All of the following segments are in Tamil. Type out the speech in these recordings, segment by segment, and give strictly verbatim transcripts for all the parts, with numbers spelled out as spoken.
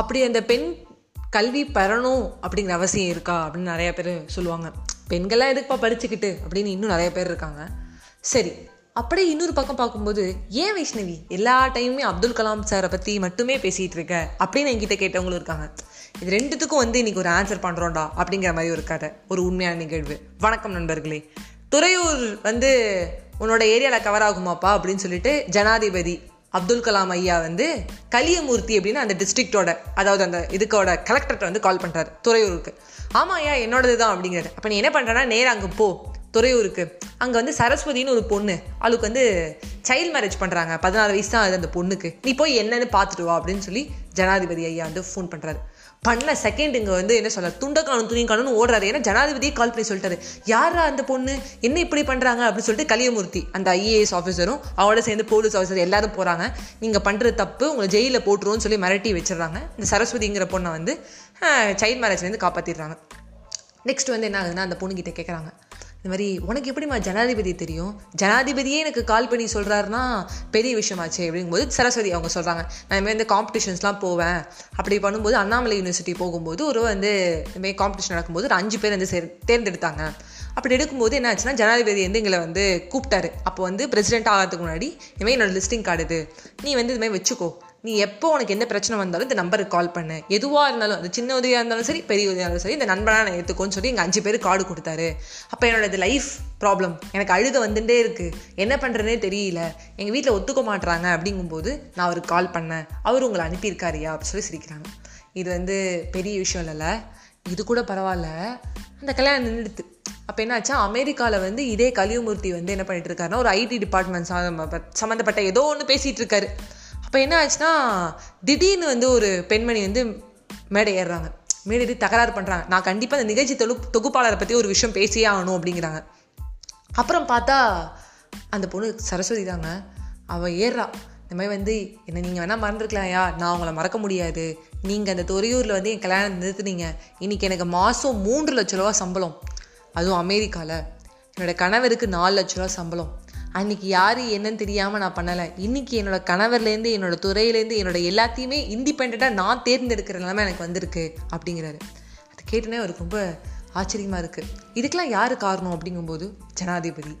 அப்படி அந்த பெண் கல்வி பெறணும் அப்படிங்கிற அவசியம் இருக்கா அப்படின்னு நிறையா பேர் சொல்லுவாங்க. பெண்கள்லாம் எதுக்குப்பா படிச்சுக்கிட்டு அப்படின்னு இன்னும் நிறைய பேர் இருக்காங்க. சரி, அப்படியே இன்னொரு பக்கம் பார்க்கும்போது, ஏன் வைஷ்ணவி எல்லா டைமுமே அப்துல் கலாம் சாரை பற்றி மட்டுமே பேசிகிட்டு இருக்க அப்படின்னு என்கிட்ட கேட்டவங்களும் இருக்காங்க. இது ரெண்டுத்துக்கும் வந்து இன்றைக்கி ஒரு ஆன்சர் பண்ணுறோண்டா அப்படிங்கிற மாதிரி ஒரு கதை, ஒரு உண்மையான நிகழ்வு. வணக்கம் நண்பர்களே, துறையூர் வந்து உன்னோட ஏரியாவில் கவர் ஆகுமாப்பா அப்படின்னு சொல்லிட்டு ஜனாதிபதி அப்துல் கலாம் ஐயா வந்து கலியமூர்த்தி அப்படின்னு அந்த டிஸ்ட்ரிக்டோட, அதாவது அந்த இதுக்கோட கலெக்டர்கிட்ட வந்து கால் பண்ணுறாரு துறையூருக்கு. ஆமாம் ஐயா, என்னோடது தான் அப்படிங்கிறது. அப்போ நீ என்ன பண்ணுறேன்னா நேராக அங்கே போ துறையூருக்கு. அங்கே வந்து சரஸ்வதினு ஒரு பொண்ணு, அவளுக்கு வந்து சைல்டு மேரேஜ் பண்ணுறாங்க, பதினாறு வயசு தான் அது அந்த பொண்ணுக்கு, நீ போய் என்னன்னு பார்த்துட்டு வா அப்படின்னு சொல்லி ஜனாதிபதி ஐயா வந்து ஃபோன் பண்ணுறாரு. பண்ண செகண்ட் இங்கே வந்து என்ன சொல்கிறார், துண்டக்கானும் துணிக்கானும் ஓடுறாரு. ஏன்னா ஜனாதிபதியை கால் பண்ணி சொல்லிட்டாரு, யாரா அந்த பொண்ணு, என்ன இப்படி பண்ணுறாங்க அப்படின்னு சொல்லிட்டு கலியமூர்த்தி அந்த ஐஏஎஸ் ஆஃபீஸரும் அவரோட சேர்ந்து போலீஸ் ஆஃபீஸர் எல்லாரும் போகிறாங்க. நீங்கள் பண்ணுற தப்பு, உங்களை ஜெயிலில் போட்டுருவோன்னு சொல்லி மிரட்டி வச்சிடறாங்க. இந்த சரஸ்வதிங்கிற பொண்ணை வந்து சைல்டு மேரேஜ்லேருந்து காப்பாற்றிடுறாங்க. நெக்ஸ்ட் வந்து என்ன ஆகுதுன்னா, அந்த பொண்ணுக்கிட்ட கேட்குறாங்க, இந்த மாதிரி உனக்கு எப்படிமா ஜனாதிபதி தெரியும், ஜனாதிபதியே எனக்கு கால் பண்ணி சொல்கிறாருன்னா பெரிய விஷயமாச்சு அப்படிங்கும்போது சரஸ்வதி அவங்க சொல்கிறாங்க, நான் இதுமாதிரி இந்த காம்படிஷன்ஸ்லாம் போவேன். அப்படி பண்ணும்போது அண்ணாமலை யூனிவர்சிட்டி போகும்போது ஒரு வந்து இதுமாதிரி காம்படிஷன் நடக்கும்போது ஒரு அஞ்சு பேர் வந்து சே தேர்ந்தெடுத்தாங்க. அப்படி எடுக்கும்போது என்ன ஆச்சுன்னா, ஜனாதிபதி வந்து எங்களை வந்து கூப்பிட்டாரு. அப்போ வந்து பிரசிடென்ட் ஆகிறதுக்கு முன்னாடி இதுமாதிரி என்னோடய லிஸ்டிங் கார்டு இது, நீ வந்து இதுமாதிரி வச்சுக்கோ, நீ எப்போ உனக்கு என்ன பிரச்சனை வந்தாலும் இந்த நம்பருக்கு கால் பண்ணு, எதுவாக இருந்தாலும் அது சின்ன உதவியாக இருந்தாலும் சரி பெரிய உதவியாக இருந்தாலும் சரி இந்த நண்பனாக நான் எடுத்துக்கோன்னு சொல்லி எங்கள் அஞ்சு பேர் கார்டு கொடுத்தாரு. அப்போ என்னோட இது லைஃப் ப்ராப்ளம், எனக்கு அழுக வந்துட்டே இருக்குது, என்ன பண்ணுறதுனே தெரியல, எங்கள் வீட்டில் ஒத்துக்க மாட்டுறாங்க அப்படிங்கும்போது நான் அவருக்கு கால் பண்ணேன், அவர் உங்களை அனுப்பியிருக்காருயா அப்படின்னு சொல்லி சிரிக்கிறாங்க. இது வந்து பெரிய விஷயம் இல்லைல்ல, இது கூட பரவாயில்ல. அந்த கல்யாணம் நின்றுடுது. அப்போ என்னாச்சா, அமெரிக்காவில் வந்து இதே கலியமூர்த்தி வந்து என்ன பண்ணிட்டு இருக்காருன்னா ஒரு ஐடி டிபார்ட்மெண்ட் சம்மந்தப்பட்ட ஏதோ ஒன்று பேசிகிட்டு இருக்காரு. இப்போ என்ன ஆச்சுன்னா, திடீர்னு வந்து ஒரு பெண்மணி வந்து மேடை ஏறுறாங்க, மேடை தகராறு பண்ணுறாங்க, நான் கண்டிப்பாக அந்த நிகழ்ச்சி தொகு தொகுப்பாளரை பற்றி ஒரு விஷயம் பேசியே ஆகணும் அப்படிங்கிறாங்க. அப்புறம் பார்த்தா அந்த பொண்ணு சரஸ்வதி தாங்க, அவள் ஏறுறா, இந்த மாதிரி வந்து என்ன நீங்கள் வேணால் மறந்துருக்கலாம்யா, நான் உங்களை மறக்க முடியாது, நீங்கள் அந்த துறையூரில் வந்து என் கல்யாணம் நிறுத்துனீங்க, இன்றைக்கி எனக்கு மாதம் மூன்று லட்ச ரூபா சம்பளம், அதுவும் அமெரிக்காவில், என்னோடய கணவருக்கு நாலு லட்ச ரூபா சம்பளம், அன்றைக்கி யார் என்னன்னு தெரியாமல் நான் பண்ணலை, இன்றைக்கி என்னோடய கணவர்லேருந்து என்னோடய துறையிலேருந்து என்னோடய எல்லாத்தையுமே இண்டிபெண்ட்டாக நான் தேர்ந்தெடுக்கிற நிலமை எனக்கு வந்திருக்கு அப்படிங்கிறாரு. அது கேட்டோன்னே அவருக்கு ரொம்ப ஆச்சரியமாக இருக்குது. இதுக்கெல்லாம் யார் காரணம் அப்படிங்கும்போது ஜனாதிபதி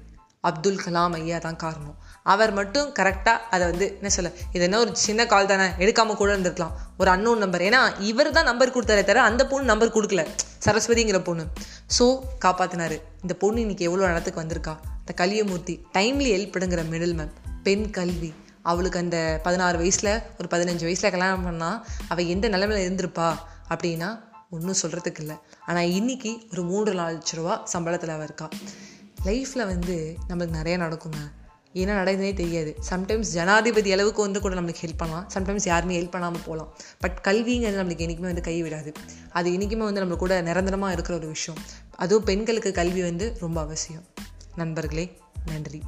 அப்துல் கலாம் ஐயா தான் காரணம். அவர் மட்டும் கரெக்டாக அதை வந்து என்ன சொல்ல, இது என்ன ஒரு சின்ன கால் தானே, எடுக்காமல் கூட இருந்திருக்கலாம், ஒரு அன்னோன் நம்பர், ஏன்னா இவர் தான் நம்பர் கொடுத்தாரே தவிர அந்த பொண்ணு நம்பர் கொடுக்கல, சரஸ்வதிங்கிற பொண்ணு. ஸோ காப்பாற்றினார். இந்த பொண்ணு இன்றைக்கி எவ்வளோ இடத்துக்கு வந்திருக்கா. இந்த கலியமூர்த்தி டைம்லி ஹெல்ப் பண்ணுங்கிற மிடில் மேம், பெண் கல்வி, அவளுக்கு அந்த பதினாறு வயசில் ஒரு பதினஞ்சு வயசில் கல்யாணம் பண்ணால் அவள் எந்த நிலமையில் இருந்திருப்பா அப்படின்னா ஒன்றும் சொல்கிறதுக்கு இல்லை. ஆனால் இன்றைக்கி ஒரு மூன்று லட்ச ரூபா சம்பளத்தில் அவள் இருக்கா. லைஃப்பில் வந்து நம்மளுக்கு நிறையா நடக்குங்க, ஏன்னா நடந்ததே தெரியாது. சம்டைம்ஸ் ஜனாதிபதி அளவுக்கு வந்து கூட நம்மளுக்கு ஹெல்ப் பண்ணலாம், சம்டைம்ஸ் யாருமே ஹெல்ப் பண்ணாமல் போகலாம். பட் கல்விங்கிறது நம்மளுக்கு என்றைக்குமே வந்து கைவிடாது, அது என்றைக்குமே வந்து நம்மளுக்கு கூட நிரந்தரமாக இருக்கிற ஒரு விஷயம். அதுவும் பெண்களுக்கு கல்வி வந்து ரொம்ப அவசியம். நண்பர்களே, நன்றி.